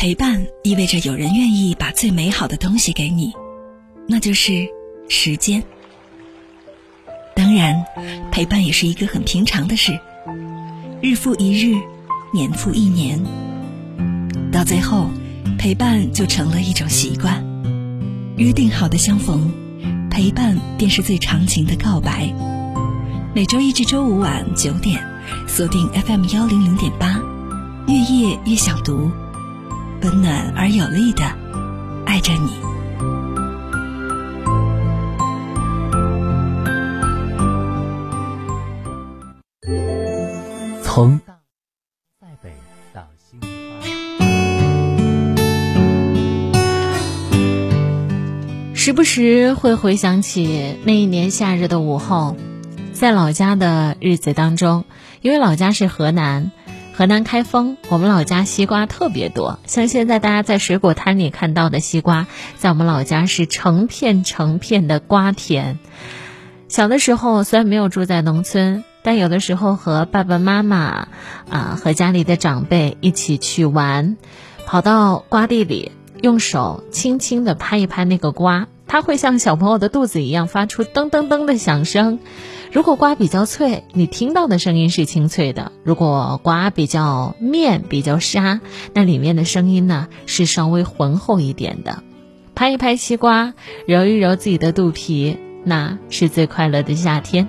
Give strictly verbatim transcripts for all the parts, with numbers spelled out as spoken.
陪伴意味着有人愿意把最美好的东西给你，那就是时间。当然，陪伴也是一个很平常的事，日复一日，年复一年，到最后，陪伴就成了一种习惯。约定好的相逢，陪伴便是最长情的告白。每周一至周五晚九点，锁定 F M 幺零零点八，越夜越想读，温暖而有力的爱着你。从塞北到新华，时不时会回想起那一年夏日的午后，在老家的日子当中，因为老家是河南，河南开封，我们老家西瓜特别多，像现在大家在水果摊里看到的西瓜，在我们老家是成片成片的瓜田。小的时候虽然没有住在农村，但有的时候和爸爸妈妈啊，和家里的长辈一起去玩，跑到瓜地里，用手轻轻地拍一拍那个瓜，它会像小朋友的肚子一样发出噔噔噔的响声。如果瓜比较脆，你听到的声音是清脆的；如果瓜比较面比较沙，那里面的声音呢是稍微浑厚一点的。拍一拍西瓜，揉一揉自己的肚皮，那是最快乐的夏天。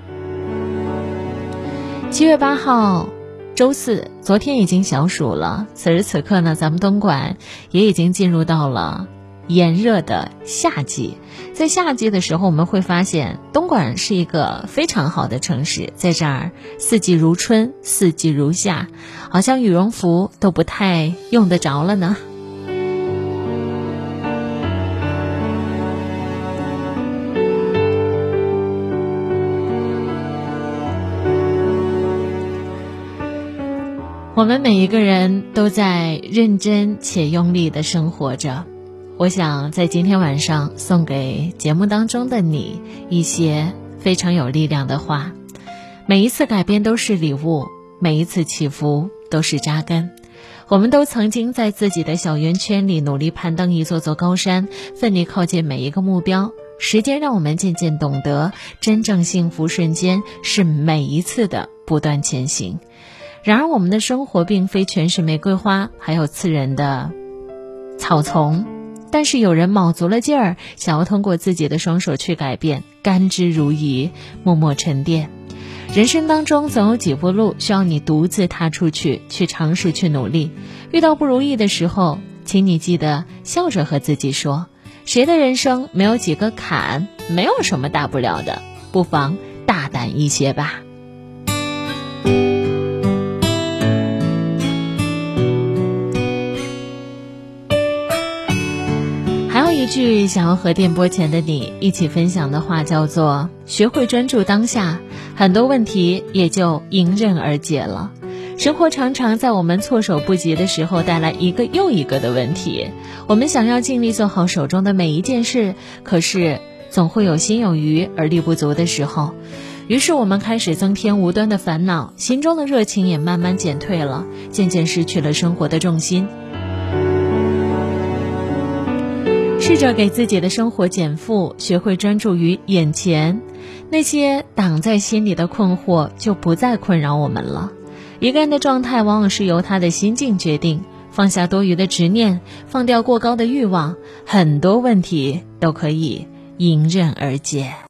七月八号周四，昨天已经小暑了，此时此刻呢，咱们东莞也已经进入到了炎热的夏季。在夏季的时候，我们会发现东莞是一个非常好的城市，在这儿四季如春，四季如夏，好像羽绒服都不太用得着了呢。我们每一个人都在认真且用力地生活着，我想在今天晚上送给节目当中的你一些非常有力量的话。每一次改变都是礼物，每一次起伏都是扎根。我们都曾经在自己的小圆圈里努力攀登一座座高山，奋力靠近每一个目标。时间让我们渐渐懂得，真正幸福瞬间是每一次的不断前行。然而我们的生活并非全是玫瑰花，还有刺人的草丛，但是有人卯足了劲儿，想要通过自己的双手去改变，甘之如饴，默默沉淀。人生当中总有几步路需要你独自踏出去，去尝试，去努力。遇到不如意的时候，请你记得笑着和自己说，谁的人生没有几个坎，没有什么大不了的，不妨大胆一些吧。一句想要和电波前的你一起分享的话叫做，学会专注当下，很多问题也就迎刃而解了。生活常常在我们措手不及的时候带来一个又一个的问题，我们想要尽力做好手中的每一件事，可是总会有心有余而力不足的时候，于是我们开始增添无端的烦恼，心中的热情也慢慢减退了，渐渐失去了生活的重心。试着给自己的生活减负，学会专注于眼前，那些挡在心里的困惑就不再困扰我们了。一个人的状态往往是由他的心境决定，放下多余的执念，放掉过高的欲望，很多问题都可以迎刃而解。